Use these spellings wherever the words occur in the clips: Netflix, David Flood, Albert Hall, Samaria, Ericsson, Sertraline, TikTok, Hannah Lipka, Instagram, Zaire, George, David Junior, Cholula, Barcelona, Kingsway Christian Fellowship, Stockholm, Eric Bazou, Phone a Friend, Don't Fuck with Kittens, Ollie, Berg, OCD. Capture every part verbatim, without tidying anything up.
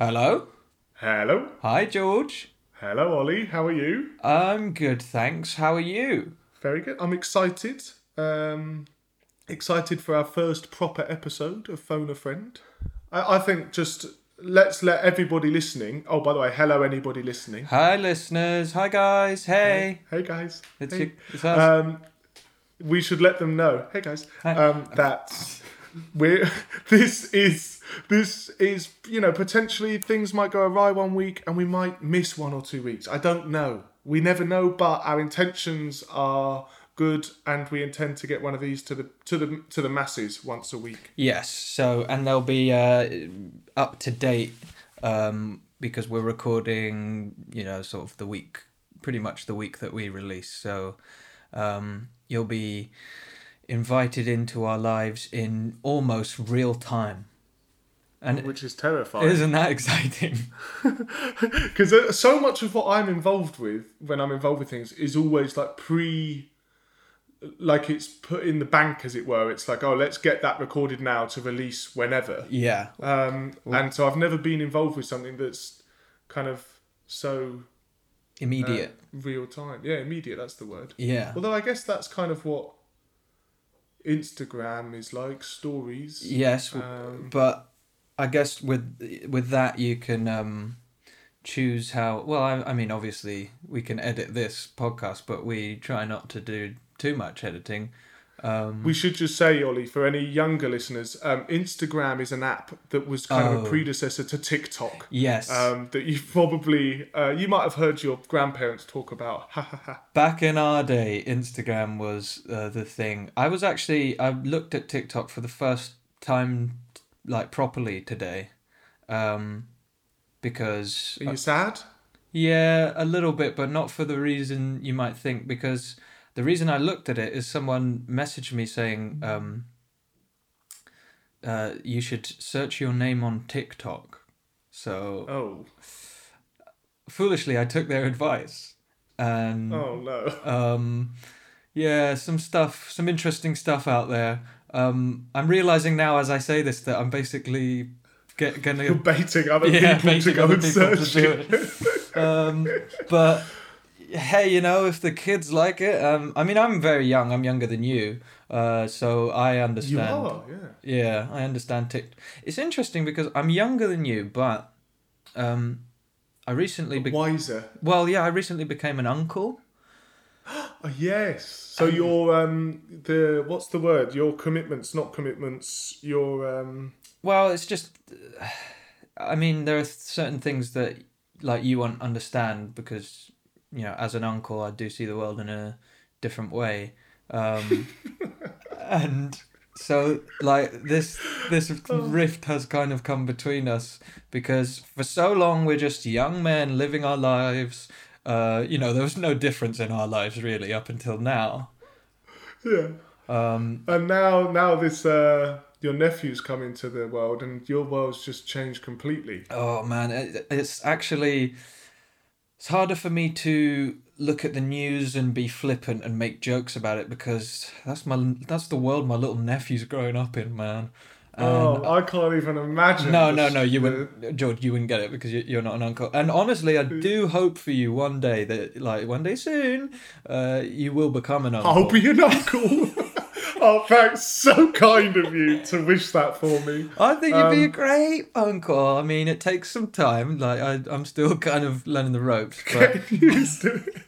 Hello? Hello. Hi, George. Hello, Ollie. How are you? I'm good, thanks. How are you? Very good. I'm excited. Um, excited for our first proper episode of Phone a Friend. I, I think just let's let everybody listening... Oh, by the way, hello, anybody listening. Hi, listeners. Hi, guys. Hey. Hey, hey guys. It's, hey. You, it's us. Um, we should let them know. Hey, guys. Hi. Um, that... We're, this is, this is, you know, potentially things might go awry one week and we might miss one or two weeks. I don't know. We never know, but our intentions are good and we intend to get one of these to the, to the, to the masses once a week. Yes. So, and they'll be uh, up to date um, because we're recording, you know, sort of the week, pretty much the week that we release. So um, you'll be invited into our lives in almost real time, and which is terrifying. Isn't that exciting? Because so much of what I'm involved with when I'm involved with things is always like pre, like it's put in the bank, as it were. It's like, oh, let's get that recorded now to release whenever. Yeah. Um, well, and so I've never been involved with something that's kind of so immediate, uh, real time. Yeah, immediate. That's the word. Yeah. Although I guess that's kind of what Instagram is like, stories. Yes, um, but I guess with with that you can um, choose how. Well, I, I mean, obviously we can edit this podcast, but we try not to do too much editing. Um, we should just say, Ollie, for any younger listeners, um, Instagram is an app that was kind oh, of a predecessor to TikTok. Yes, um, that you probably uh, you might have heard your grandparents talk about. Back in our day, Instagram was uh, the thing. I was actually I looked at TikTok for the first time, like properly today, um, because are you I, sad? Yeah, a little bit, but not for the reason you might think, because the reason I looked at it is someone messaged me saying, um, uh, you should search your name on TikTok. So oh. foolishly, I took their advice. And, oh, no. Um, yeah, some stuff, some interesting stuff out there. Um, I'm realising now as I say this that I'm basically get, gonna... You're baiting other yeah, people baiting to go and search it. um, but... Hey, you know, if the kids like it, um, I mean, I'm very young. I'm younger than you, uh, so I understand. You are, yeah. Yeah, I understand TikTok. It's interesting because I'm younger than you, but um, I recently be- wiser. Well, yeah, I recently became an uncle. Oh, yes. So um, your um, the what's the word? Your commitments, not commitments. Your um. Well, it's just, I mean, there are certain things that like you won't understand because, you know, as an uncle, I do see the world in a different way. Um, and so, like, this this rift has kind of come between us because for so long we're just young men living our lives. Uh, you know, there was no difference in our lives, really, up until now. Yeah. Um, and now, now this... Uh... Your nephew's come into the world and your world's just changed completely. Oh, man. It, it's actually... It's harder for me to look at the news and be flippant and make jokes about it because that's my that's the world my little nephew's growing up in, man. And oh, I can't even imagine. No, no, no. You wouldn't, George. You wouldn't get it because you're not an uncle. And honestly, I do hope for you one day that, like, one day soon, uh, you will become an uncle. I'll be an uncle. Oh, that's so kind of you to wish that for me. I think you'd um, be a great uncle. I mean, it takes some time. Like, I, I'm still kind of learning the ropes. But... Getting used to it.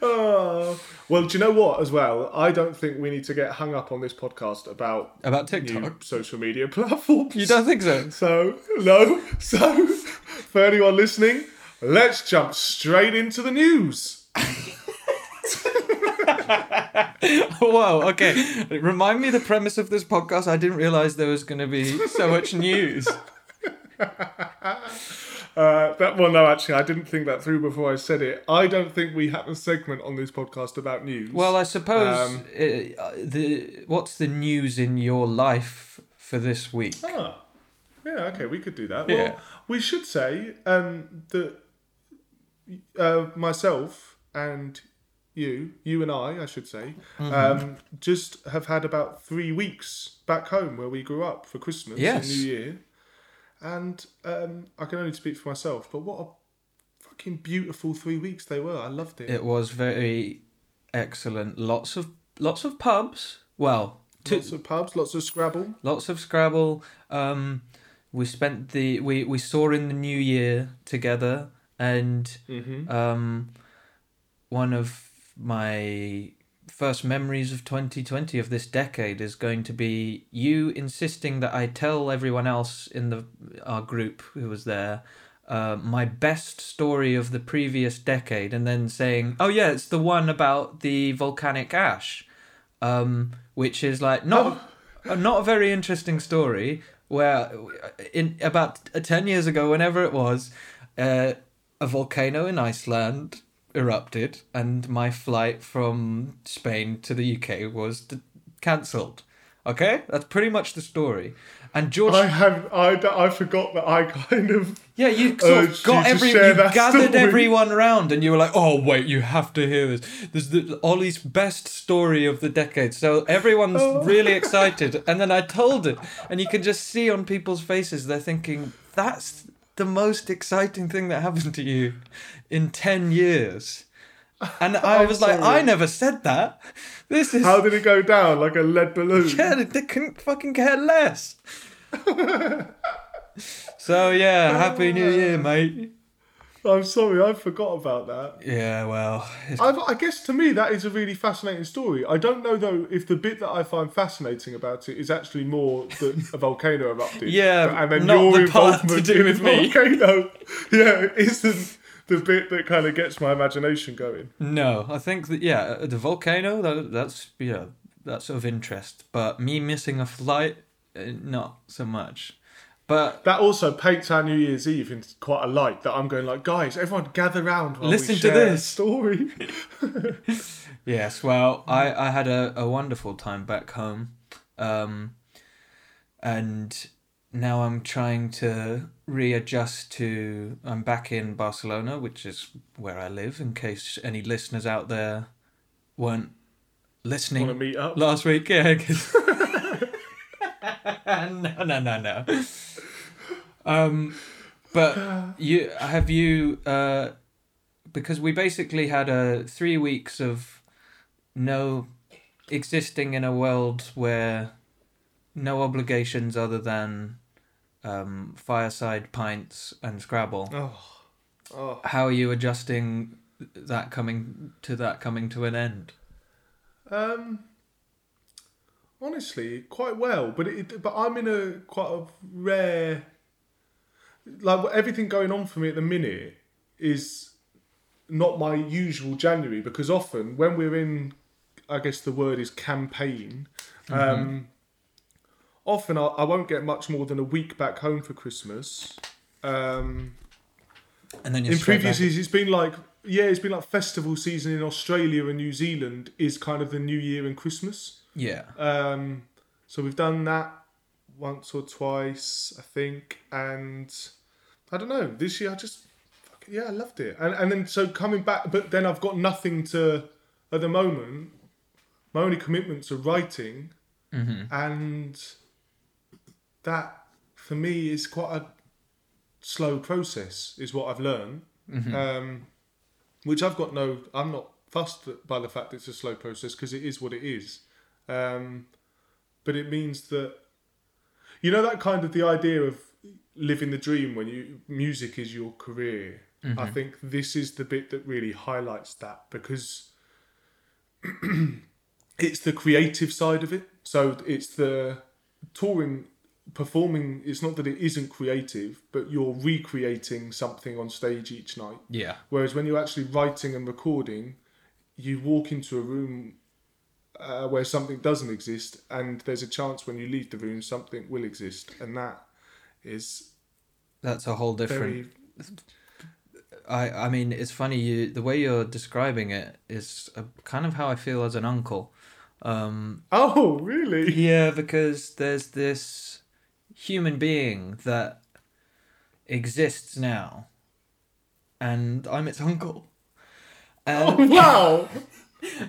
Oh. Well, do you know what, as well? I don't think we need to get hung up on this podcast about... About TikTok? New social media platforms. You don't think so? So, no. So, for anyone listening, let's jump straight into the news. Whoa, okay. Remind me the premise of this podcast. I didn't realise there was going to be so much news. Uh, that well, no, actually, I didn't think that through before I said it. I don't think we have a segment on this podcast about news. Well, I suppose um, it, the what's the news in your life for this week? Ah, yeah, okay, we could do that. Yeah. Well, we should say um, that uh, myself and you, you and I, I should say, mm-hmm. um, just have had about three weeks back home where we grew up for Christmas yes. and New Year. And um, I can only speak for myself, but what a fucking beautiful three weeks they were. I loved it. It was very excellent. Lots of lots of pubs. Well, two, lots of pubs. Lots of Scrabble. Lots of Scrabble. Um, we spent the we, we saw in the new year together, and mm-hmm. um, one of my first memories of twenty twenty, of this decade, is going to be you insisting that I tell everyone else in the our group who was there uh, my best story of the previous decade, and then saying, oh yeah, it's the one about the volcanic ash, um, which is like not oh. not a very interesting story, where in about ten years ago, whenever it was, uh, a volcano in Iceland erupted, and my flight from Spain to the U K was d- cancelled. Okay, that's pretty much the story. And George, I have I, I forgot that I kind of yeah you sort of got you every you gathered story. everyone around, and you were like, oh wait, you have to hear this. This is the, Ollie's best story of the decade. So everyone's oh. really excited, and then I told it, and you can just see on people's faces they're thinking, that's the most exciting thing that happened to you in ten years. And I was sorry. like, I never said that. This is how did it go down? Like a lead balloon? Yeah, they couldn't fucking care less. So yeah, happy new year, mate. I'm sorry, I forgot about that. Yeah, well, I've, I guess to me that is a really fascinating story. I don't know though if the bit that I find fascinating about it is actually more that a volcano erupted. Yeah, and then not your the involvement part to do with me. Volcano, yeah, isn't the bit that kind of gets my imagination going. No, I think that yeah, the volcano that, that's yeah that's of interest, but me missing a flight, not so much. But that also paints our New Year's Eve in quite a light, that I'm going like, guys, everyone gather round while listen we share to this story. Yes, well, I, I had a, a wonderful time back home. Um, and now I'm trying to readjust to... I'm back in Barcelona, which is where I live, in case any listeners out there weren't listening. Want to meet up? Last week, yeah. no, no, no, no. Um, but you have you uh, because we basically had a three weeks of no existing in a world where no obligations other than um, fireside pints and Scrabble. Oh. Oh. How are you adjusting that coming to that coming to an end? Um. Honestly, quite well, but it, but I'm in a quite a rare, like everything going on for me at the minute is not my usual January, because often when we're in, I guess the word is campaign, mm-hmm. um, often I, I won't get much more than a week back home for Christmas. Um, and then in previous years, it's been like yeah, it's been like festival season in Australia and New Zealand is kind of the New Year and Christmas. Yeah. Um, so we've done that once or twice, I think, and I don't know. This year, I just fucking, yeah, I loved it, and and then so coming back, but then I've got nothing to at the moment. My only commitments are writing, mm-hmm. and that for me is quite a slow process, is what I've learned. Mm-hmm. Um, which I've got no, I'm not fussed by the fact it's a slow process because it is what it is. Um, but it means that, you know, that kind of the idea of living the dream when you music is your career. Mm-hmm. I think this is the bit that really highlights that, because it's the creative side of it. So it's the touring, performing. It's not that it isn't creative, but you're recreating something on stage each night. Yeah. Whereas when you're actually writing and recording, you walk into a room Uh, where something doesn't exist, and there's a chance when you leave the room something will exist, and that is that's a whole different very... I I mean it's funny you the way you're describing it is a, kind of how I feel as an uncle. Um, oh really? Yeah, because there's this human being that exists now and I'm its uncle, and oh wow.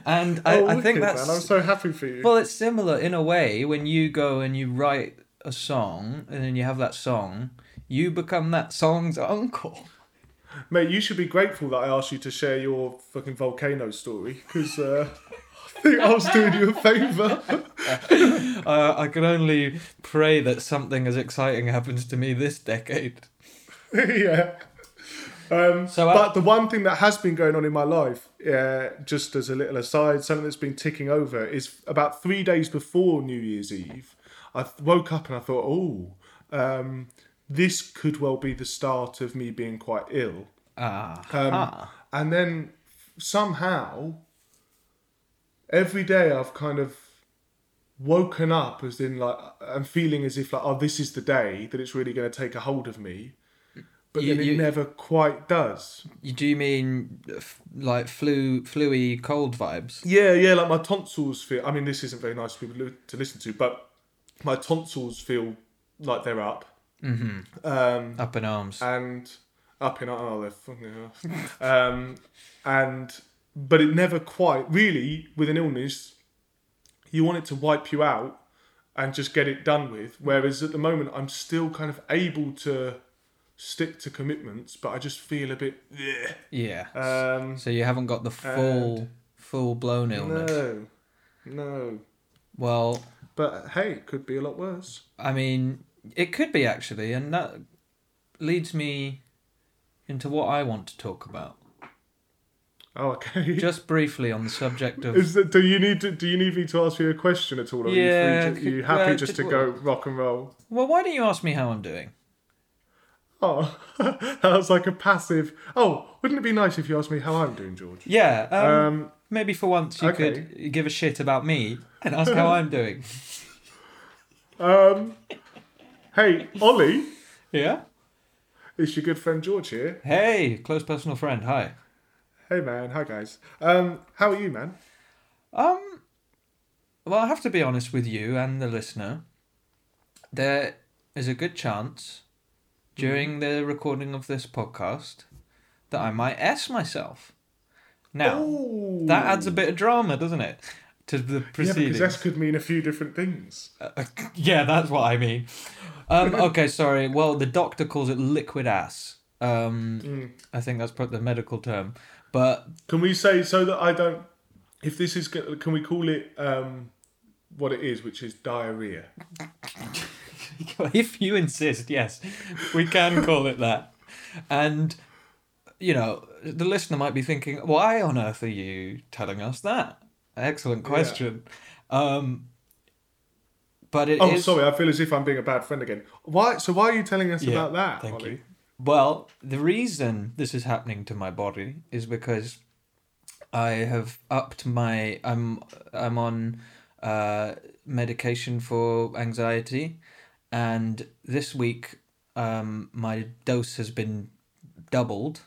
And I, oh, I think that's... Man. I'm so happy for you. Well, it's similar in a way when you go and you write a song and then you have that song, you become that song's uncle. Mate, you should be grateful that I asked you to share your fucking volcano story, because uh, I think I was doing you a favour. uh, I can only pray that something as exciting happens to me this decade. Yeah. Um, so, uh, but the one thing that has been going on in my life, uh, just as a little aside, something that's been ticking over, is about three days before New Year's Eve, I woke up and I thought, oh... Um, this could well be the start of me being quite ill. Uh-huh. Um, and then somehow, every day I've kind of woken up as in like, I'm feeling as if like, oh, this is the day that it's really going to take a hold of me. But you, then it you, never quite does. You do you mean f- like flu, flu-y cold vibes? Yeah, yeah, like my tonsils feel, I mean, this isn't very nice for people to listen to, but my tonsils feel like they're up. Mm-hmm. Um, up in arms and up in arms. Oh, they're fucking um, and but it never quite really with an illness. You want it to wipe you out and just get it done with. Whereas at the moment, I'm still kind of able to stick to commitments, but I just feel a bit. Bleh. Yeah. Um, so you haven't got the full full blown illness. No. No. Well, but hey, it could be a lot worse. I mean. It could be, actually, and that leads me into what I want to talk about. Oh, okay. Just briefly on the subject of... Is that, do you need to, do you need me to ask you a question at all? Or yeah. Are you, free to, are you happy uh, just to go rock and roll? Well, why don't you ask me how I'm doing? Oh, that was like a passive... Oh, wouldn't it be nice if you asked me how I'm doing, George? Yeah, um, um, maybe for once you okay. could give a shit about me and ask how I'm doing. Um... Hey, Ollie. Yeah? It's your good friend George here. Hey, close personal friend. Hi. Hey, man. Hi, guys. Um, how are you, man? Um, well, I have to be honest with you and the listener. There is a good chance during the recording of this podcast that I might S myself. Now, Ooh. That adds a bit of drama, doesn't it? To the proceedings. Yeah, because S could mean a few different things. Uh, yeah, that's what I mean. Um, okay, sorry. Well, the doctor calls it liquid ass. Um, mm. I think that's probably the medical term. But can we say so that I don't? If this is, can we call it um, what it is, which is diarrhea? If you insist, yes, we can call it that. And you know, the listener might be thinking, "Why on earth are you telling us that?" Excellent question. Yeah. Um, But it oh, is... sorry, I feel as if I'm being a bad friend again. Why? So why are you telling us yeah, about that, thank Ollie? You. Well, the reason this is happening to my body is because I have upped my... I'm I'm on uh, medication for anxiety, and this week um, my dose has been doubled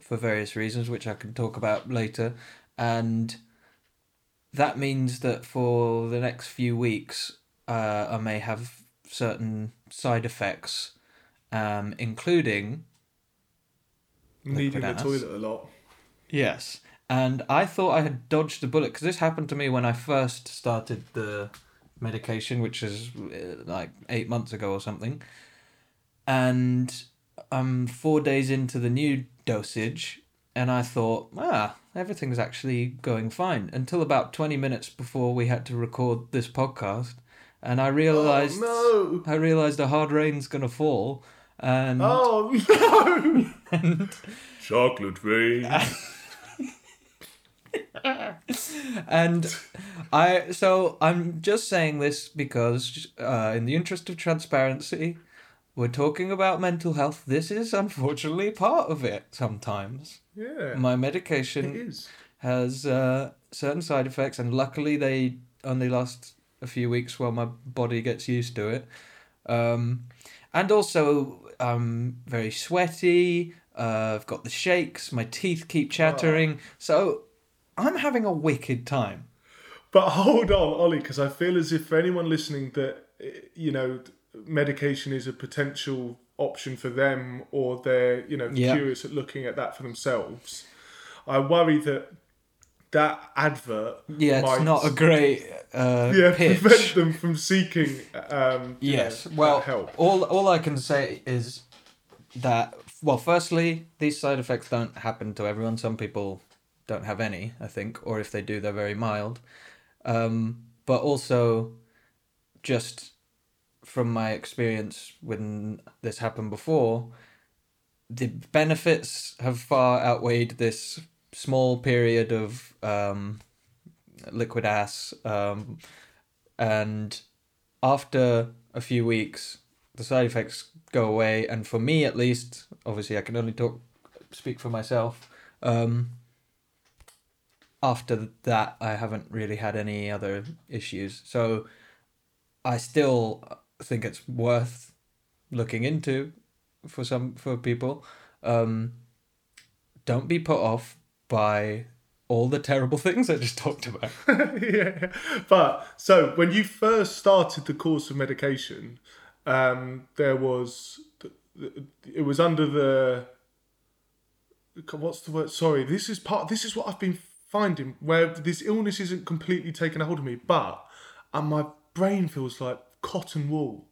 for various reasons, which I can talk about later, and that means that for the next few weeks... Uh, I may have certain side effects, um, including needing the toilet a lot. Yes, and I thought I had dodged a bullet because this happened to me when I first started the medication, which is like eight months ago or something. And I'm four days into the new dosage, and I thought, ah, everything's actually going fine until about twenty minutes before we had to record this podcast. And I realised oh, no. I realised a hard rain's gonna fall, and oh no, and, chocolate rain, and, and I. So I'm just saying this because, uh, in the interest of transparency, we're talking about mental health. This is unfortunately part of it sometimes. Yeah, my medication has uh, certain side effects, and luckily they only last a few weeks while my body gets used to it. Um, and also, I'm very sweaty. Uh, I've got the shakes. My teeth keep chattering. Oh. So I'm having a wicked time. But hold on, Ollie, because I feel as if for anyone listening that, you know, medication is a potential option for them or they're, you know, yeah. curious at looking at that for themselves. I worry that that advert yeah it's not a great uh yeah pitch. Prevent them from seeking um yes know, well help. all all I can say is that, well, firstly, these side effects don't happen to everyone. Some people don't have any, I think, or if they do, they're very mild. Um, but also, just from my experience when this happened before, the benefits have far outweighed this small period of um, liquid ass. Um, and after a few weeks, the side effects go away. And for me, at least, obviously I can only talk, speak for myself. Um, after that, I haven't really had any other issues. So I still think it's worth looking into for some, for people. Um, don't be put off by all the terrible things I just talked about. Yeah. But so when you first started the course of medication, um, there was, it was under the, what's the word? Sorry, this is part, this is what I've been finding, where this illness isn't completely taken a hold of me, but, and my brain feels like cotton wool.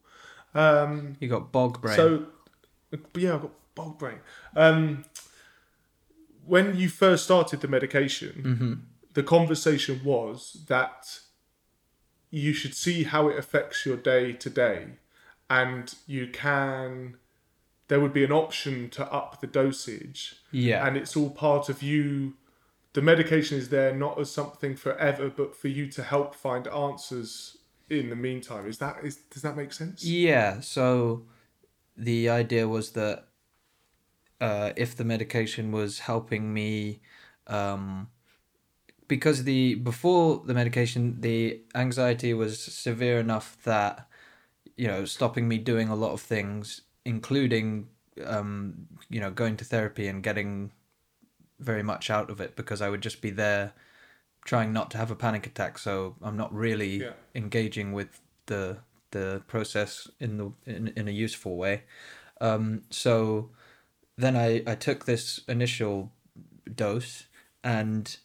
Um, you got bog brain. So, yeah, I've got bog brain. Um, When you first started the medication, mm-hmm. the conversation was that you should see how it affects your day to day, and you can, there would be an option to up the dosage. Yeah. And it's all part of you. The medication is there not as something forever, but for you to help find answers in the meantime. Is that, is, does that make sense? Yeah. So the idea was that, Uh, if the medication was helping me, um, because the before the medication, the anxiety was severe enough that, you know, stopping me doing a lot of things, including, um, you know, going to therapy and getting very much out of it, because I would just be there trying not to have a panic attack. So I'm not really yeah. engaging with the the process in the in, in a useful way. Um, so. Then I, I took this initial dose, and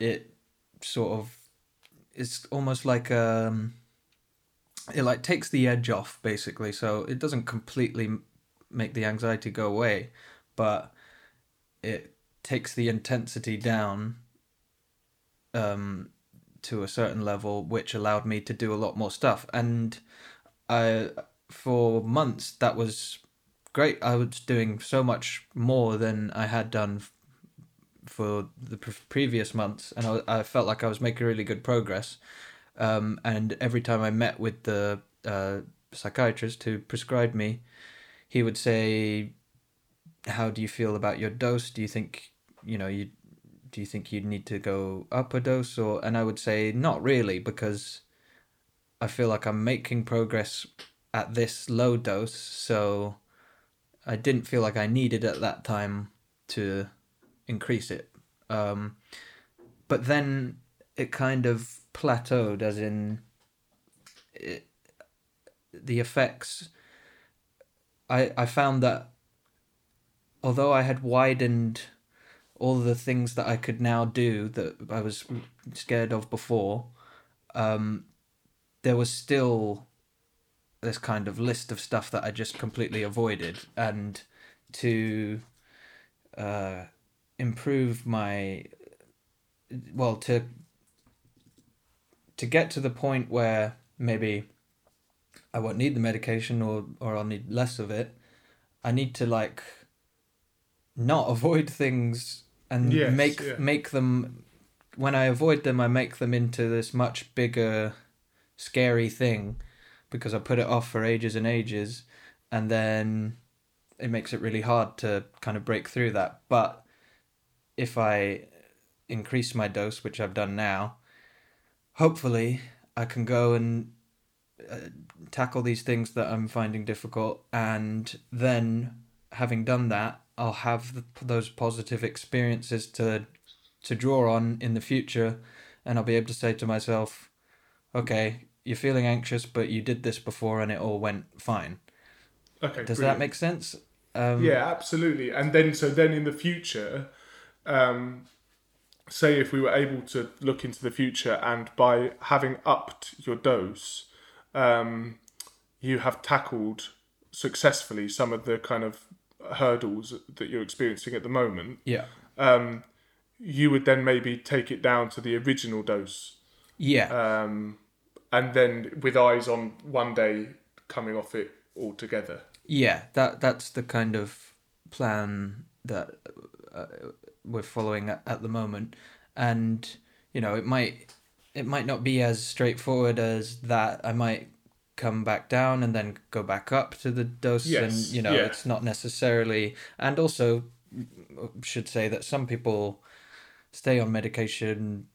it sort of, it's almost like um it like takes the edge off, basically. So it doesn't completely make the anxiety go away, but it takes the intensity down um to a certain level, which allowed me to do a lot more stuff. And I, for months, that was great. I was doing so much more than I had done f- for the pre- previous months, and I, I felt like I was making really good progress. Um, and every time I met with the uh, psychiatrist who prescribed me, he would say, "How do you feel about your dose? Do you think you know you do you think you'd need to go up a dose?" Or, and I would say, "Not really, because I feel like I'm making progress at this low dose, so." I didn't feel like I needed at that time to increase it. Um, but then it kind of plateaued, as in it, the effects. I I found that although I had widened all the things that I could now do that I was scared of before, um, there was still this kind of list of stuff that I just completely avoided. And to uh, improve my, well, to to get to the point where maybe I won't need the medication, or, or I'll need less of it, I need to like not avoid things and yes, make yeah. make them, when I avoid them, I make them into this much bigger, scary thing, because I put it off for ages and ages, and then it makes it really hard to kind of break through that. But if I increase my dose, which I've done now, hopefully I can go and uh, tackle these things that I'm finding difficult. And then, having done that, I'll have the, those positive experiences to to draw on in the future, and I'll be able to say to myself, okay, you're feeling anxious, but you did this before and it all went fine. Okay. Does brilliant. That make sense? Um, yeah, absolutely. And then, so then in the future, um, say if we were able to look into the future, and by having upped your dose, um, you have tackled successfully some of the kind of hurdles that you're experiencing at the moment, yeah, um, you would then maybe take it down to the original dose. Yeah. Um, and then with eyes on one day coming off it altogether. Yeah, that that's the kind of plan that uh, we're following at, at the moment. And, you know, it might it might not be as straightforward as that. I might come back down and then go back up to the dose. Yes, and, you know, yeah. It's not necessarily... And also, should say that some people stay on medication,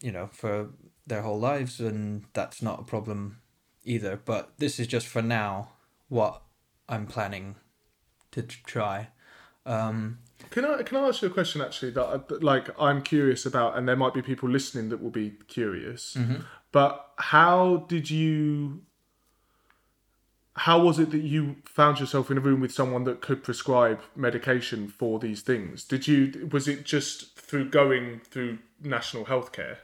you know, for their whole lives, and that's not a problem either. But this is just for now what I'm planning to try. Um, can I can I ask you a question, actually, that like I'm curious about, and there might be people listening that will be curious. Mm-hmm. But how did you... How was it that you found yourself in a room with someone that could prescribe medication for these things? Did you, was it just through going through national healthcare?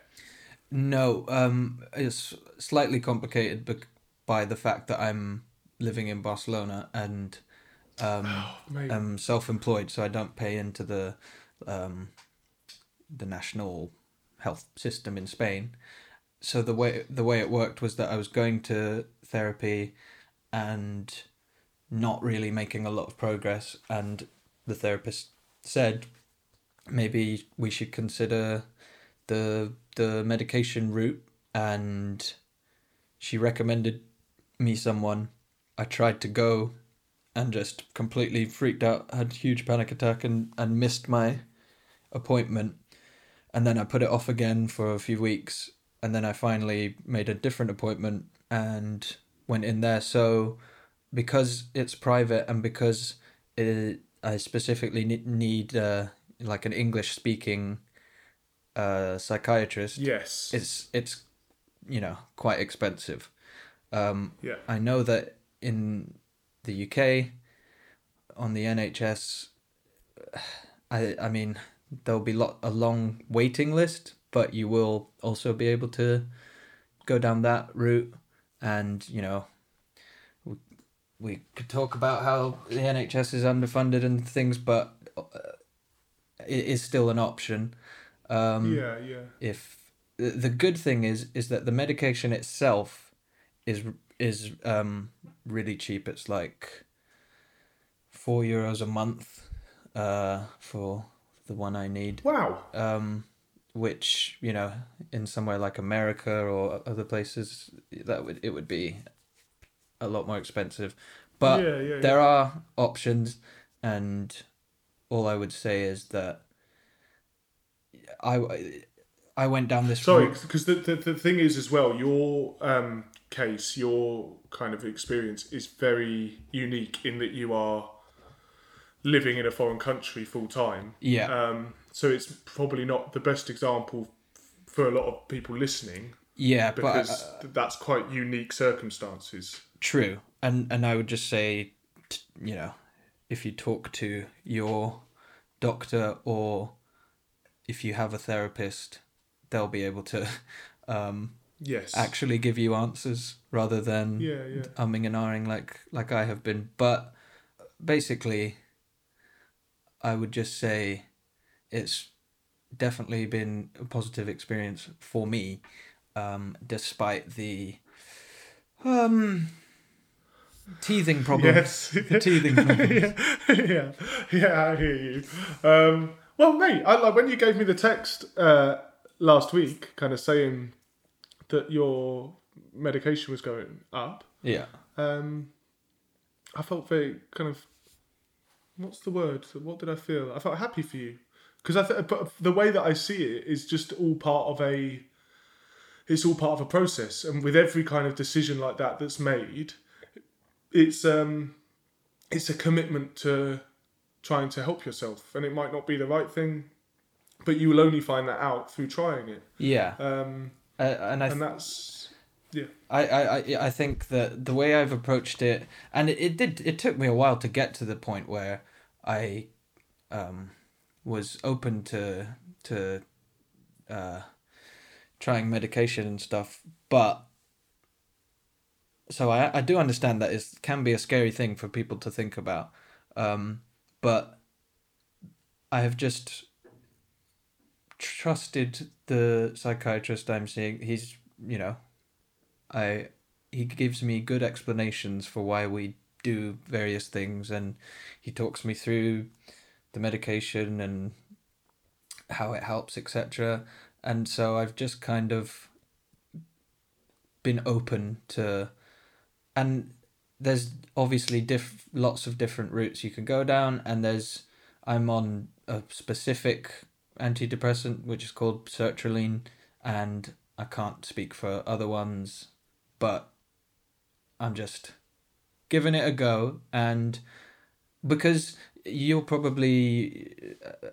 No, um, it's slightly complicated by the fact that I'm living in Barcelona and um, oh, I'm self-employed, so I don't pay into the um, the national health system in Spain. So the way the way it worked was that I was going to therapy and not really making a lot of progress. And the therapist said, maybe we should consider the the medication route. And she recommended me someone. I tried to go and just completely freaked out, had a huge panic attack and, and missed my appointment. And then I put it off again for a few weeks. And then I finally made a different appointment and... went in there. So because it's private and because it, I specifically need, need uh, like an English speaking uh, psychiatrist. Yes. It's, it's, you know, quite expensive. Um, yeah. I know that in the U K on the N H S, I, I mean, there'll be lot, a long waiting list, but you will also be able to go down that route. And, you know, we, we could talk about how the N H S is underfunded and things, but it is still an option. Um, yeah, yeah. If the good thing is, is that the medication itself is is um really cheap. It's like four euros a month, uh, for the one I need. Wow. Um. Which, you know, in somewhere like America or other places, that would it would be a lot more expensive. But yeah, yeah, there yeah. are options, and all I would say is that I I went down this. Sorry, because the, the the thing is as well, your um case, your kind of experience is very unique in that you are living in a foreign country full time. Yeah. Um. So it's probably not the best example for a lot of people listening. Yeah, because but, uh, that's quite unique circumstances. True, and and I would just say, you know, if you talk to your doctor or if you have a therapist, they'll be able to, um, yes, actually give you answers rather than yeah, yeah. umming and ahhing like like I have been. But basically, I would just say, it's definitely been a positive experience for me, um, despite the um, teething problems. Yes. The teething problems. yeah. yeah, yeah, I hear you. Um, well, mate, I, like, when you gave me the text uh, last week, kind of saying that your medication was going up. Yeah. Um, I felt very kind of, what's the word? What did I feel? I felt happy for you. Because I th- but the way that I see it is just all part of a, it's all part of a process, and with every kind of decision like that that's made, it's um, it's a commitment to trying to help yourself, and it might not be the right thing, but you will only find that out through trying it. Yeah. Um, uh, and I th- and that's yeah. I, I I think that the way I've approached it, and it, it did, it took me a while to get to the point where I, um. was open to to uh, trying medication and stuff, but so I, I do understand that it can be a scary thing for people to think about. Um, but I have just trusted the psychiatrist I'm seeing. He's, you know, I he gives me good explanations for why we do various things, and he talks me through the medication and how it helps, et cetera. And so I've just kind of been open to, and there's obviously diff, lots of different routes you can go down, and there's, I'm on a specific antidepressant, which is called Sertraline, and I can't speak for other ones, but I'm just giving it a go. And because you'll probably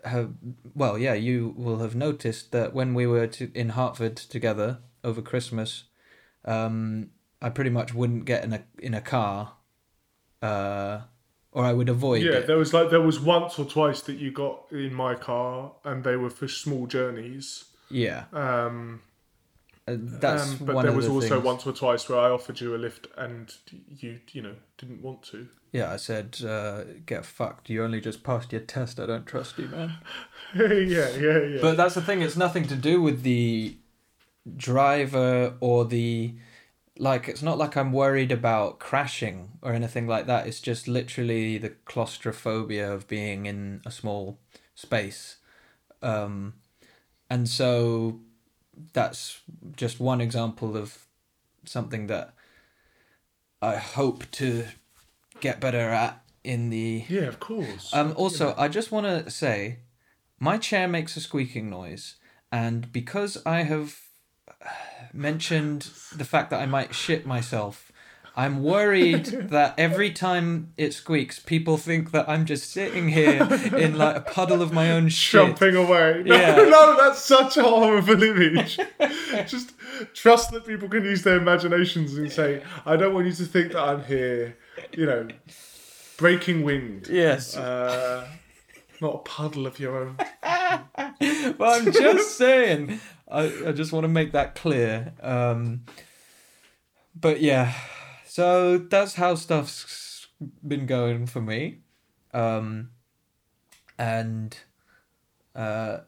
have, well, yeah, you will have noticed that when we were to, in Hartford together over Christmas, um, I pretty much wouldn't get in a in a car, uh, or I would avoid. Yeah, it. there was like there was once or twice that you got in my car, and they were for small journeys. Yeah. Um, uh, that's um, but one there of was the also things. Once or twice where I offered you a lift, and you you know didn't want to. Yeah, I said, uh, get fucked. You only just passed your test. I don't trust you, man. yeah, yeah, yeah. But that's the thing. It's nothing to do with the driver or the, like, it's not like I'm worried about crashing or anything like that. It's just literally the claustrophobia of being in a small space. Um, and so that's just one example of something that I hope to get better at in the... Yeah, of course. Um, also, yeah. I just want to say, my chair makes a squeaking noise, and because I have mentioned the fact that I might shit myself, I'm worried that every time it squeaks, people think that I'm just sitting here in like a puddle of my own shit. Jumping away. No, yeah. no, that's such a horrible image. Just trust that people can use their imaginations and say, I don't want you to think that I'm here, you know, breaking wind. Yes. Uh, not a puddle of your own. Well, I'm just saying... I, I just want to make that clear. Um, but yeah, so that's how stuff's been going for me. Um, and uh,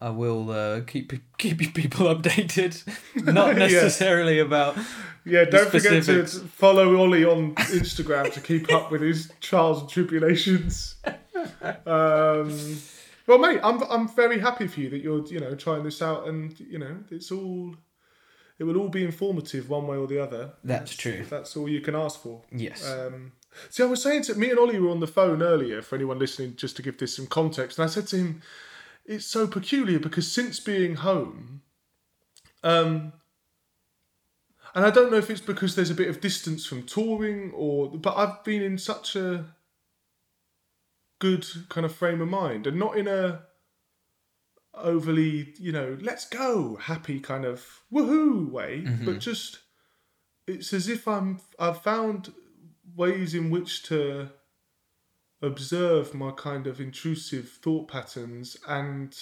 I will uh, keep keep people updated. Not necessarily yeah. about... Yeah, don't forget to follow Ollie on Instagram to keep up with his trials and tribulations. Um... Well, mate, I'm I'm very happy for you that you're, you know, trying this out, and, you know, it's all, it will all be informative one way or the other. That's, that's true. That's all you can ask for. Yes. Um, see, I was saying to, me and Ollie were on the phone earlier, for anyone listening, just to give this some context, and I said to him, it's so peculiar because since being home, um, and I don't know if it's because there's a bit of distance from touring or, but I've been in such a good kind of frame of mind, and not in a overly, you know, let's go happy kind of woohoo way, mm-hmm. but just it's as if I'm I've found ways in which to observe my kind of intrusive thought patterns, and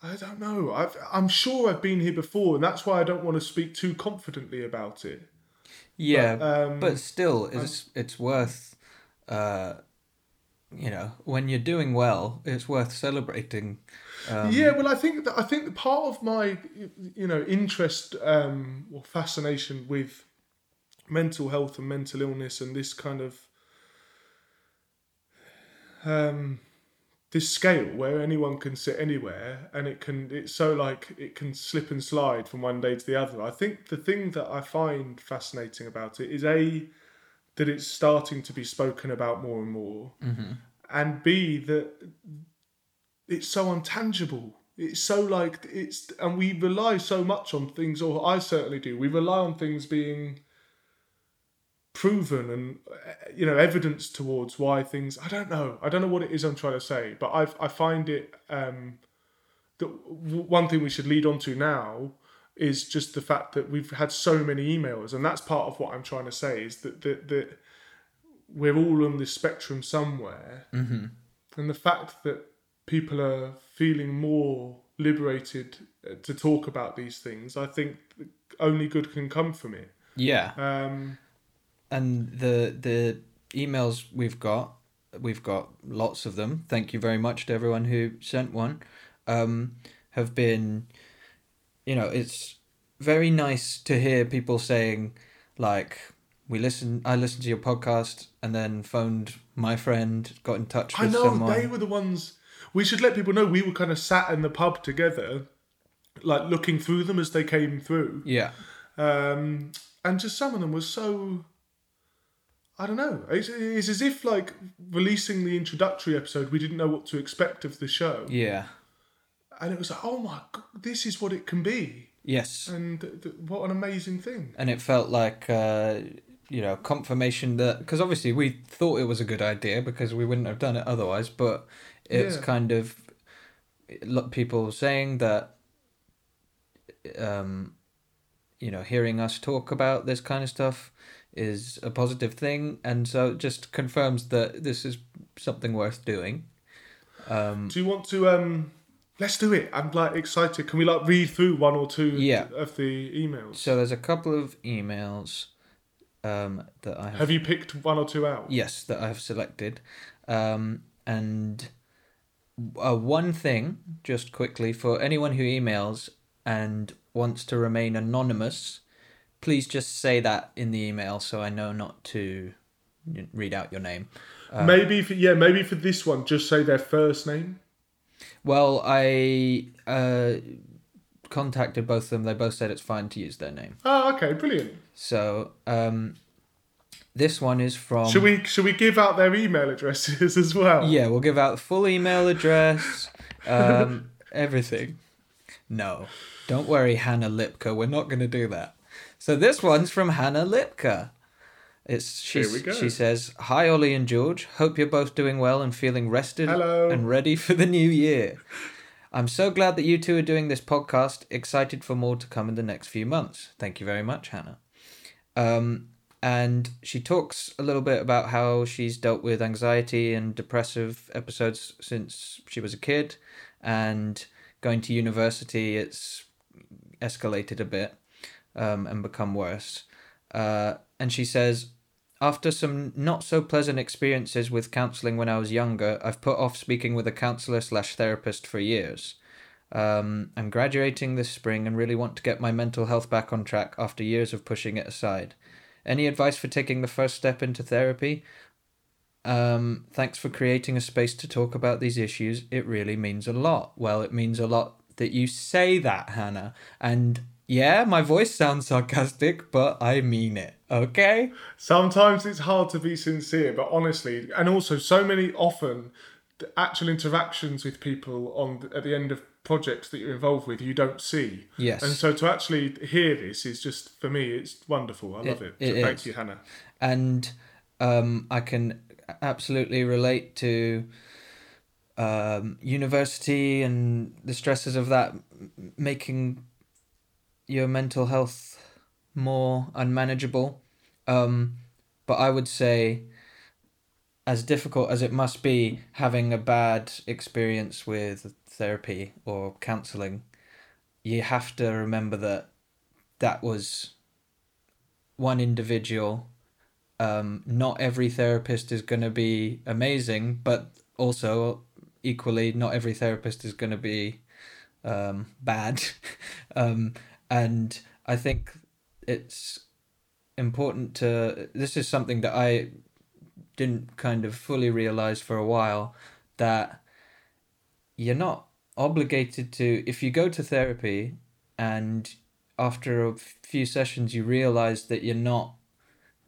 I don't know, I've, I'm sure I've been here before, and that's why I don't want to speak too confidently about it. Yeah, but, um, but still, it's I, it's worth. Uh, you know, when you're doing well, it's worth celebrating. Um, yeah, well, I think that I think part of my, you know, interest um, or fascination with mental health and mental illness and this kind of um, this scale where anyone can sit anywhere and it can, it's so like it can slip and slide from one day to the other. I think the thing that I find fascinating about it is a that it's starting to be spoken about more and more, mm-hmm. and B, that it's so untangible. It's so like, it's, and we rely so much on things, or I certainly do, we rely on things being proven and, you know, evidence towards why things, I don't know, I don't know what it is I'm trying to say, but I've, I find it, um, that one thing we should lead on to now is just the fact that we've had so many emails, and that's part of what I'm trying to say, is that that, that we're all on this spectrum somewhere, mm-hmm. and the fact that people are feeling more liberated to talk about these things, I think only good can come from it. Yeah. Um, and the the emails we've got, we've got lots of them. Thank you very much to everyone who sent one. Um, have been, you know, it's very nice to hear people saying, like, we listen. I listened to your podcast and then phoned my friend, got in touch with someone. I know, someone. They were the ones. We should let people know we were kind of sat in the pub together, like looking through them as they came through. Yeah. Um, and just some of them were so, I don't know. It's, it's as if, like, releasing the introductory episode, we didn't know what to expect of the show. Yeah. And it was like, oh my God, this is what it can be. Yes. And th- th- what an amazing thing. And it felt like, uh, you know, confirmation that, because obviously we thought it was a good idea because we wouldn't have done it otherwise, but it's yeah. kind of people saying that, um, you know, hearing us talk about this kind of stuff is a positive thing. And so it just confirms that this is something worth doing. Um, do you want to... Um... Let's do it. I'm, like, excited. Can we, like, read through one or two yeah. of the emails? So there's a couple of emails um, that I have... Have you picked one or two out? Yes, that I have selected. Um, and uh, one thing, just quickly, for anyone who emails and wants to remain anonymous, please just say that in the email so I know not to read out your name. Um, maybe for, yeah, maybe for this one, just say their first name. Well, I uh, contacted both of them. They both said it's fine to use their name. Oh, okay, brilliant. So um, this one is from... Should we should we give out their email addresses as well? Yeah, we'll give out full email address, um, everything. No, don't worry, Hannah Lipka. We're not going to do that. So this one's from Hannah Lipka. It's she. She says, "Hi Ollie and George. Hope you're both doing well and feeling rested Hello. and ready for the new year. I'm so glad that you two are doing this podcast. Excited for more to come in the next few months. Thank you very much, Hannah." Um, and she talks a little bit about how she's dealt with anxiety and depressive episodes since she was a kid, and going to university, it's escalated a bit um, and become worse. Uh, and she says, "After some not-so-pleasant experiences with counselling when I was younger, I've put off speaking with a counsellor slash therapist for years. Um, I'm graduating this spring and really want to get my mental health back on track after years of pushing it aside. Any advice for taking the first step into therapy? Um, thanks for creating a space to talk about these issues. It really means a lot." Well, it means a lot that you say that, Hannah. And... yeah, my voice sounds sarcastic, but I mean it, okay? Sometimes it's hard to be sincere, but honestly, and also so many often, the actual interactions with people on at the end of projects that you're involved with, you don't see. Yes. And so to actually hear this is just, for me, it's wonderful. I love it. it. it so thank you, Hannah. And um, I can absolutely relate to... um, university and the stresses of that m- making... your mental health more unmanageable. Um, but I would say, as difficult as it must be having a bad experience with therapy or counselling, you have to remember that that was one individual. Um, not every therapist is going to be amazing, but also equally, not every therapist is going to be um, bad. um, And I think it's important to... This is something that I didn't kind of fully realise for a while, that you're not obligated to... If you go to therapy and after a few sessions you realise that you're not,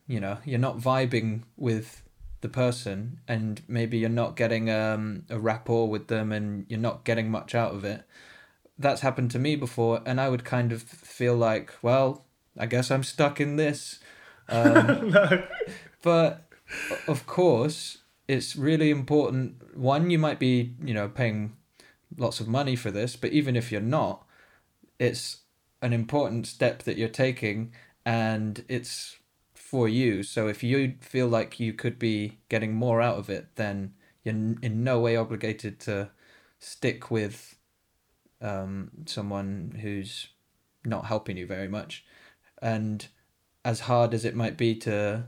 you know, you're not vibing with the person and maybe you're not getting um, a rapport with them and you're not getting much out of it, that's happened to me before, and I would kind of feel like, well, I guess I'm stuck in this. Um, no. But of course, it's really important. One, you might be, you know, paying lots of money for this, but even if you're not, it's an important step that you're taking and it's for you. So if you feel like you could be getting more out of it, then you're in no way obligated to stick with um someone who's not helping you very much. And as hard as it might be to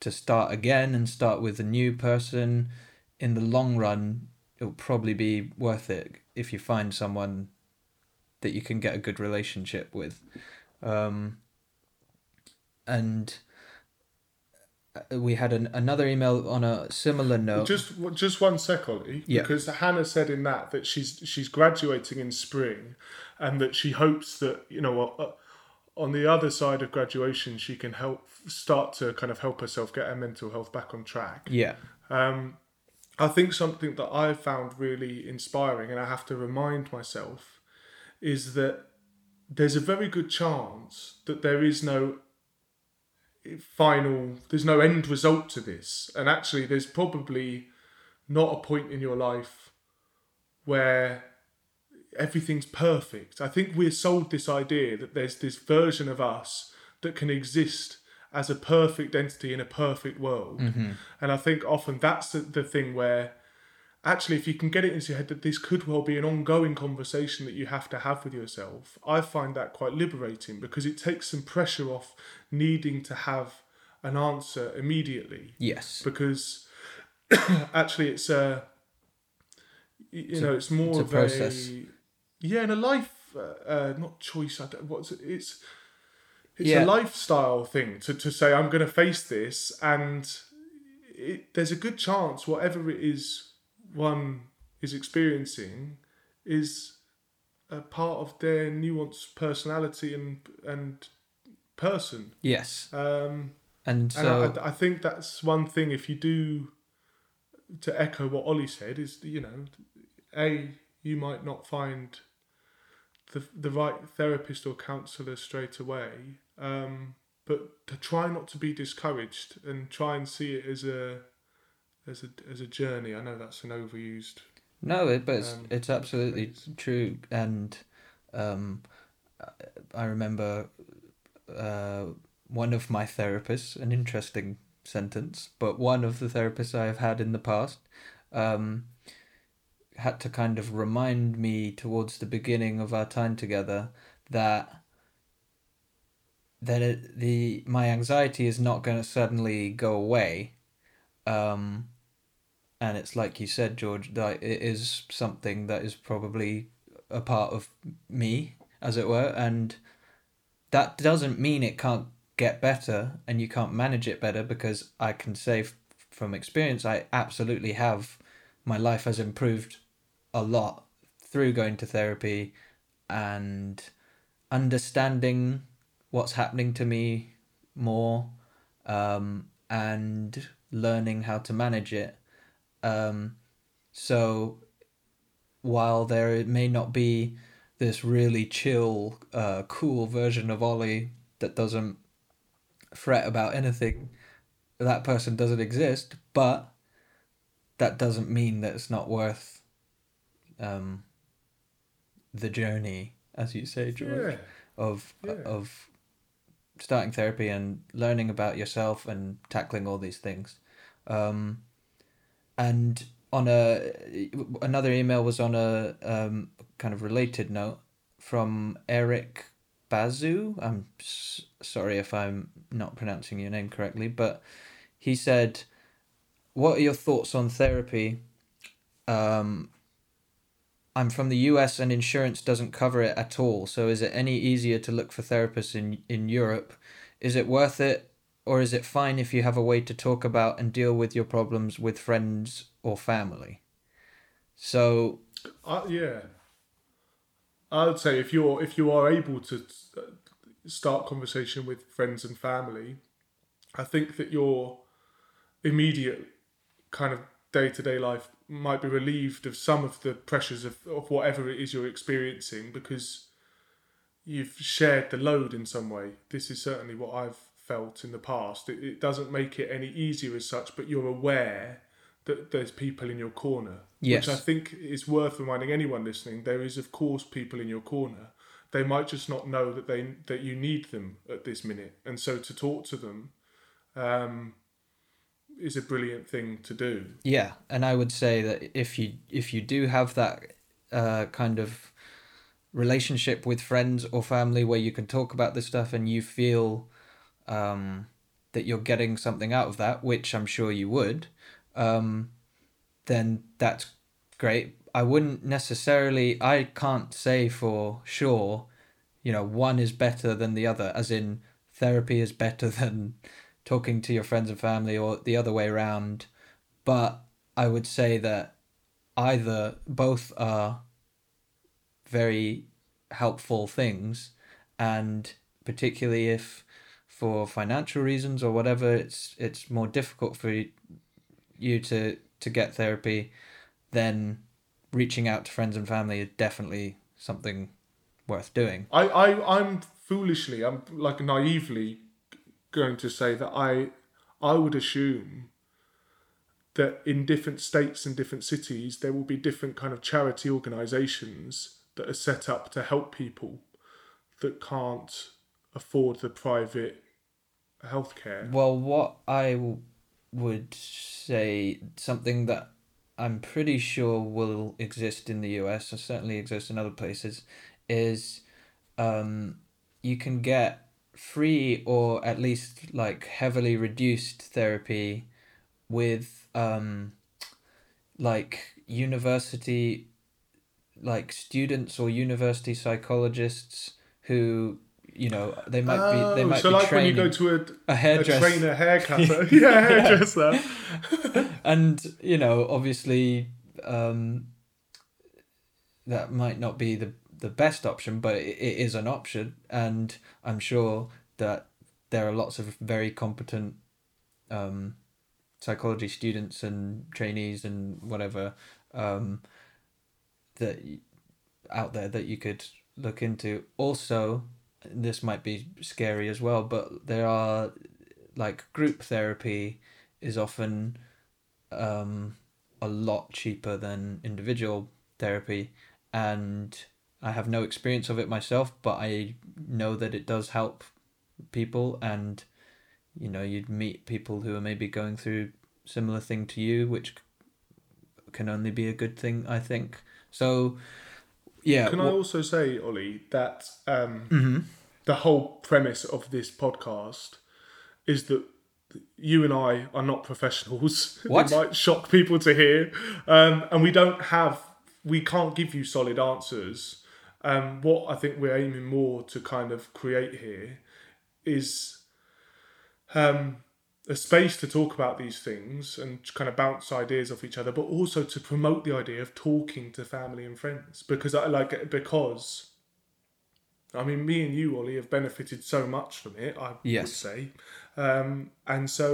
to start again and start with a new person, in the long run, it'll probably be worth it if you find someone that you can get a good relationship with. Um, and we had an, another email on a similar note. Just just one sec, Ollie, yeah. Because Hannah said in that that she's she's graduating in spring, and that she hopes that, you know, on the other side of graduation, she can help start to kind of help herself get her mental health back on track. Yeah. Um, I think something that I found really inspiring, and I have to remind myself, is that there's a very good chance that there is no final, there's no end result to this. And actually, there's probably not a point in your life where everything's perfect. I think we're sold this idea that there's this version of us that can exist as a perfect entity in a perfect world. Mm-hmm. And I think often that's the, the thing where actually, if you can get it into your head that this could well be an ongoing conversation that you have to have with yourself, I find that quite liberating, because it takes some pressure off needing to have an answer immediately. Yes. Because actually it's a, you it's know, it's more it's a of process. a... Yeah, and a life, uh, not choice, I don't, what's it, it's, it's yeah. a lifestyle thing to, to say, I'm going to face this, and it, there's a good chance whatever it is one is experiencing is a part of their nuanced personality and and person. Yes. Um, and so and I, I think that's one thing, if you do, to echo what Ollie said, is, you know, A, you might not find the the right therapist or counsellor straight away, um, but to try not to be discouraged and try and see it as a As a as a journey. I know that's an overused. No, it, but it's um, it's absolutely it's... true. And um, I remember uh, one of my therapists, an interesting sentence, but one of the therapists I have had in the past um, had to kind of remind me towards the beginning of our time together that that it, the my anxiety is not going to suddenly go away. Um, and it's like you said, George, that it is something that is probably a part of me, as it were, and that doesn't mean it can't get better and you can't manage it better, because I can say f- from experience, I absolutely have. My life has improved a lot through going to therapy and understanding what's happening to me more, um, and learning how to manage it. Um, so while there may not be this really chill, uh, cool version of Ollie that doesn't fret about anything, that person doesn't exist, but that doesn't mean that it's not worth um, the journey, as you say, George, yeah. of yeah. of starting therapy and learning about yourself and tackling all these things. Um, and on a, another email was on a um, kind of related note from Eric Bazou. I'm s- sorry if I'm not pronouncing your name correctly, but he said, what are your thoughts on therapy? Um, I'm from the U S and insurance doesn't cover it at all. So is it any easier to look for therapists in, in Europe? Is it worth it, or is it fine if you have a way to talk about and deal with your problems with friends or family? So, uh, yeah, I would say if you're if you are able to start conversation with friends and family, I think that your immediate kind of day-to-day life might be relieved of some of the pressures of, of whatever it is you're experiencing, because you've shared the load in some way. This is certainly what I've felt in the past. It, it doesn't make it any easier as such, but you're aware that there's people in your corner. Yes. Which I think is worth reminding anyone listening. There is, of course, people in your corner. They might just not know that they that you need them at this minute. And so to talk to them um, is a brilliant thing to do. Yeah, and I would say that if you if you do have that uh, kind of relationship with friends or family where you can talk about this stuff and you feel um, that you're getting something out of that, which I'm sure you would, um, then that's great. I wouldn't necessarily, I can't say for sure, you know, one is better than the other, as in therapy is better than talking to your friends and family or the other way around. But I would say that either, both are very helpful things, and particularly if for financial reasons or whatever, it's it's more difficult for you to, to get therapy, then reaching out to friends and family is definitely something worth doing. I, I, I'm foolishly, I'm like naively going to say that I I would assume that in different states and different cities, there will be different kind of charity organisations that are set up to help people that can't afford the private healthcare. Well, what I w- would say, something that I'm pretty sure will exist in the U S, or certainly exists in other places, is um, you can get free or at least like heavily reduced therapy with um like university like students or university psychologists who, you know, they might oh, be they might so be like training, when you go to a, a hairdresser, a trainer, haircutter, yeah, hairdresser, and you know, obviously, um, that might not be the the best option, but it, it is an option, and I'm sure that there are lots of very competent um. psychology students and trainees and whatever um, that out there that you could look into. Also, this might be scary as well, but there are like group therapy is often um, a lot cheaper than individual therapy, and I have no experience of it myself, but I know that it does help people. And you know, you'd meet people who are maybe going through similar thing to you, which can only be a good thing, I think. So, yeah. Can wh- I also say, Ollie, that um, mm-hmm. the whole premise of this podcast is that you and I are not professionals. What? It might shock people to hear. Um, and we don't have, we can't give you solid answers. Um, what I think we're aiming more to kind of create here is Um, a space to talk about these things and kind of bounce ideas off each other, but also to promote the idea of talking to family and friends. Because I like it because, I mean, me and you, Ollie, have benefited so much from it, I yes. would say. Um, and so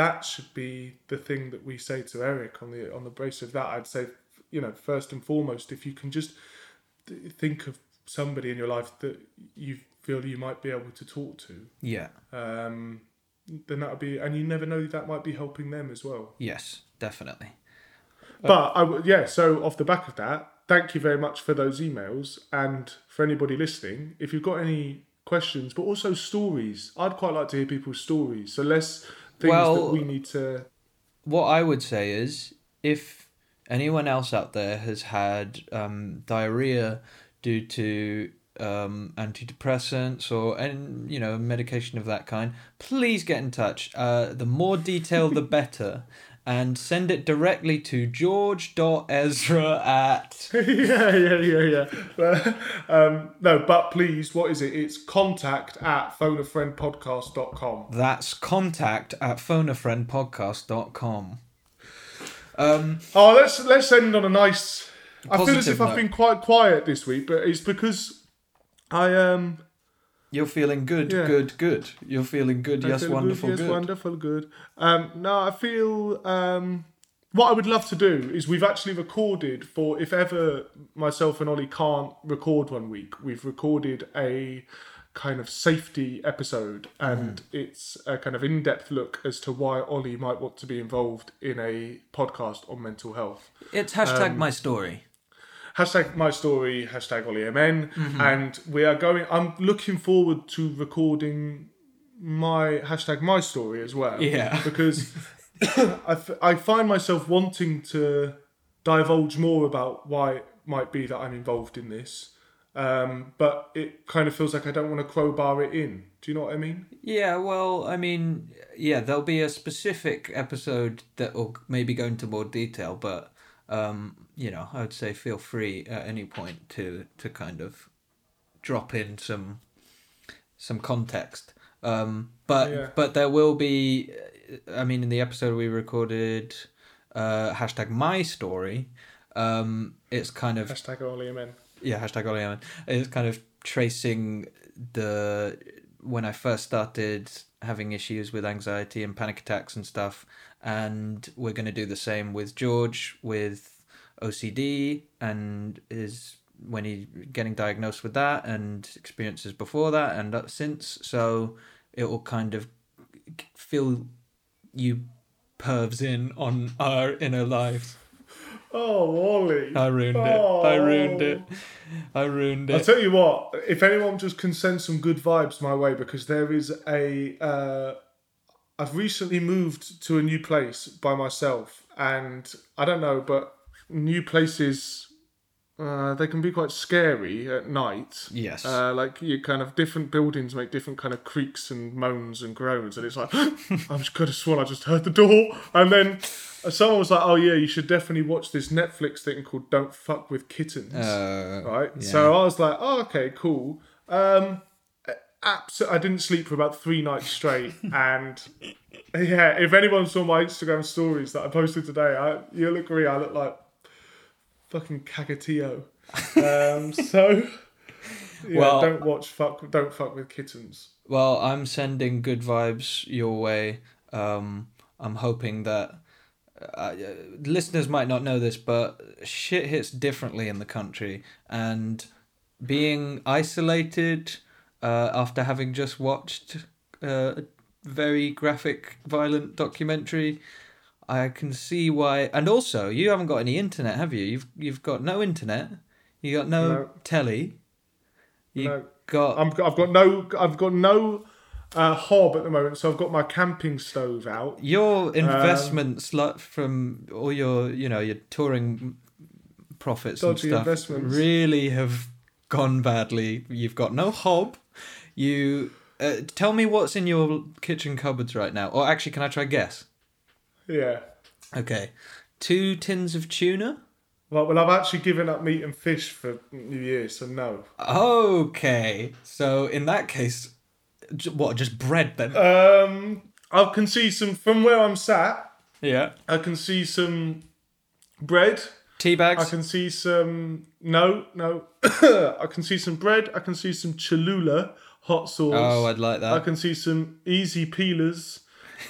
that should be the thing that we say to Eric on the on the brace of that. I'd say, you know, first and foremost, if you can just think of somebody in your life that you've feel you might be able to talk to. Yeah. Um, then that'll be, and you never know, that might be helping them as well. Yes, definitely. But I w- yeah, so off the back of that, thank you very much for those emails, and for anybody listening, if you've got any questions, but also stories, I'd quite like to hear people's stories. So less things well, that we need to. What I would say is, if anyone else out there has had um, diarrhea due to um antidepressants or and you know medication of that kind, please get in touch. Uh the more detail the better, and send it directly to george dot ezra at yeah yeah yeah yeah um no but please, what is it it's contact at phone a friend podcast dot com. That's contact at phone a friend podcast dot com. um oh let's let's end on a nice I feel as if note. I've been quite quiet this week, but it's because I um You're feeling good, yeah. good, good. You're feeling good, I yes, feel wonderful, good. Yes, good. wonderful, good. Um no, I feel um what I would love to do is, we've actually recorded for, if ever myself and Ollie can't record one week, we've recorded a kind of safety episode, and mm. it's a kind of in-depth look as to why Ollie might want to be involved in a podcast on mental health. It's hashtag um, my story. Hashtag my story, hashtag Ollie M N, mm-hmm. and we are going, I'm looking forward to recording my hashtag my story as well. Yeah. Because I, f- I find myself wanting to divulge more about why it might be that I'm involved in this. Um, but it kind of feels like I don't want to crowbar it in. Do you know what I mean? Yeah, well, I mean, yeah, there'll be a specific episode that will maybe go into more detail, but, um, you know, I would say feel free at any point to, to kind of drop in some some context. Um, but yeah. but there will be, I mean, in the episode we recorded, uh, hashtag my story, um, it's kind of... Hashtag Ollie Amen. Yeah, hashtag Ollie Amen. It's kind of tracing the... when I first started having issues with anxiety and panic attacks and stuff, and we're going to do the same with George with O C D and his when he getting diagnosed with that and experiences before that and up since. So it will kind of fill you pervs in on our inner lives. Oh, Ollie. I ruined oh. it. I ruined it. I ruined it. I'll tell you what, if anyone just can send some good vibes my way, because there is a... Uh, I've recently moved to a new place by myself, and I don't know, but new places... Uh, they can be quite scary at night. Yes. Uh, like you kind of different buildings make different kind of creaks and moans and groans, and it's like I'm just could have sworn I just heard the door. And then someone was like, "Oh yeah, you should definitely watch this Netflix thing called Don't Fuck with Kittens." Uh, right. Yeah. So I was like, "Oh okay, cool." Um, abs- I didn't sleep for about three nights straight, and yeah, if anyone saw my Instagram stories that I posted today, I you'll agree I look like. Fucking cagatillo. Um, so, yeah, well, don't watch. Fuck. Don't fuck with kittens. Well, I'm sending good vibes your way. Um, I'm hoping that uh, listeners might not know this, but shit hits differently in the country, and being isolated uh, after having just watched uh, a very graphic, violent documentary. I can see why, and also you haven't got any internet, have you? You've you've got no internet, you got no, no. telly, you no. got. I'm, I've got no. I've got no uh, hob at the moment, so I've got my camping stove out. Your investments, um, like from all your, you know, your touring profits and stuff, really have gone badly. You've got no hob. You uh, tell me what's in your kitchen cupboards right now, or actually, can I try a guess? Yeah. Okay. Two tins of tuna? Well, well, I've actually given up meat and fish for New Year, so no. Okay. So in that case, what, just bread then? Um, I can see some, from where I'm sat, yeah. I can see some bread. Tea bags? I can see some, no, no. I can see some bread. I can see some Cholula hot sauce. Oh, I'd like that. I can see some easy peelers.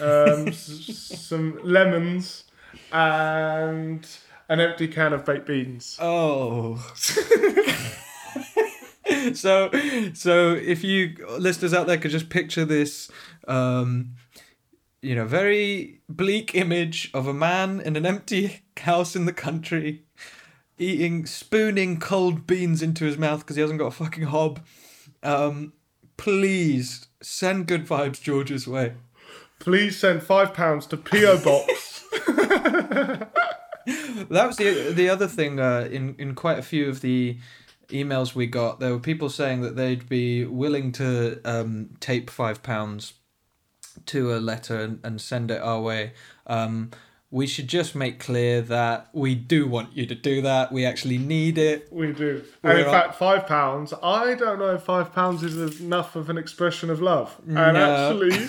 um, s- some lemons and an empty can of baked beans. Oh. so, so if you listeners out there could just picture this, um, you know, very bleak image of a man in an empty house in the country, eating, spooning cold beans into his mouth because he hasn't got a fucking hob. Um, please send good vibes George's way. Please send five pounds to P O Box. That was the the other thing. Uh, in in quite a few of the emails we got, there were people saying that they'd be willing to um, tape five pounds to a letter and, and send it our way. Um, we should just make clear that we do want you to do that. We actually need it. We do. And We're in fact, five pounds, I don't know if five pounds is enough of an expression of love. And no. actually...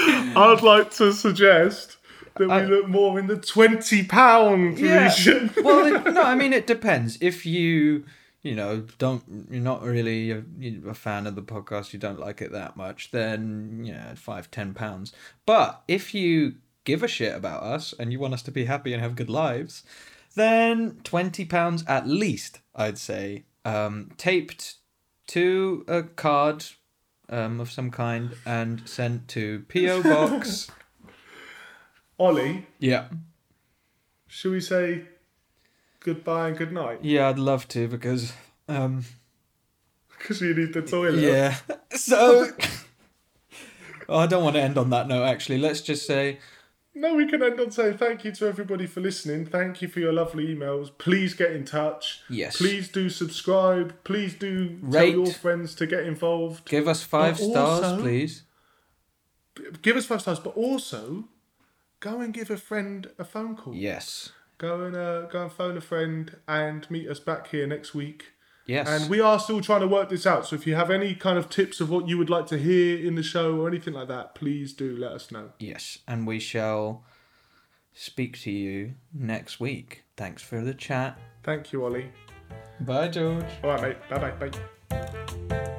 I'd like to suggest that I, we look more in the twenty pound yeah. region. Well, it, no, I mean, it depends. If you, you know, don't, you're not really a, a fan of the podcast, you don't like it that much, then, yeah, five, ten pounds. But if you give a shit about us and you want us to be happy and have good lives, then twenty pounds at least, I'd say, um, taped to a card... Um, of some kind and sent to P O Box. Ollie? Yeah. Should we say goodbye and good night? Yeah, I'd love to because... Um, because you need the toilet. Yeah. So... oh, I don't want to end on that note, actually. Let's just say No, we can end on saying thank you to everybody for listening. Thank you for your lovely emails. Please get in touch. Yes. Please do subscribe. Please do Rate. Tell your friends to get involved. Give us five but stars, also, please. Give us five stars, but also go and give a friend a phone call. Yes. Go and uh, go and phone a friend and meet us back here next week. Yes. And we are still trying to work this out. So if you have any kind of tips of what you would like to hear in the show or anything like that, please do let us know. Yes. And we shall speak to you next week. Thanks for the chat. Thank you, Ollie. Bye, George. All right, mate. Bye-bye. Bye.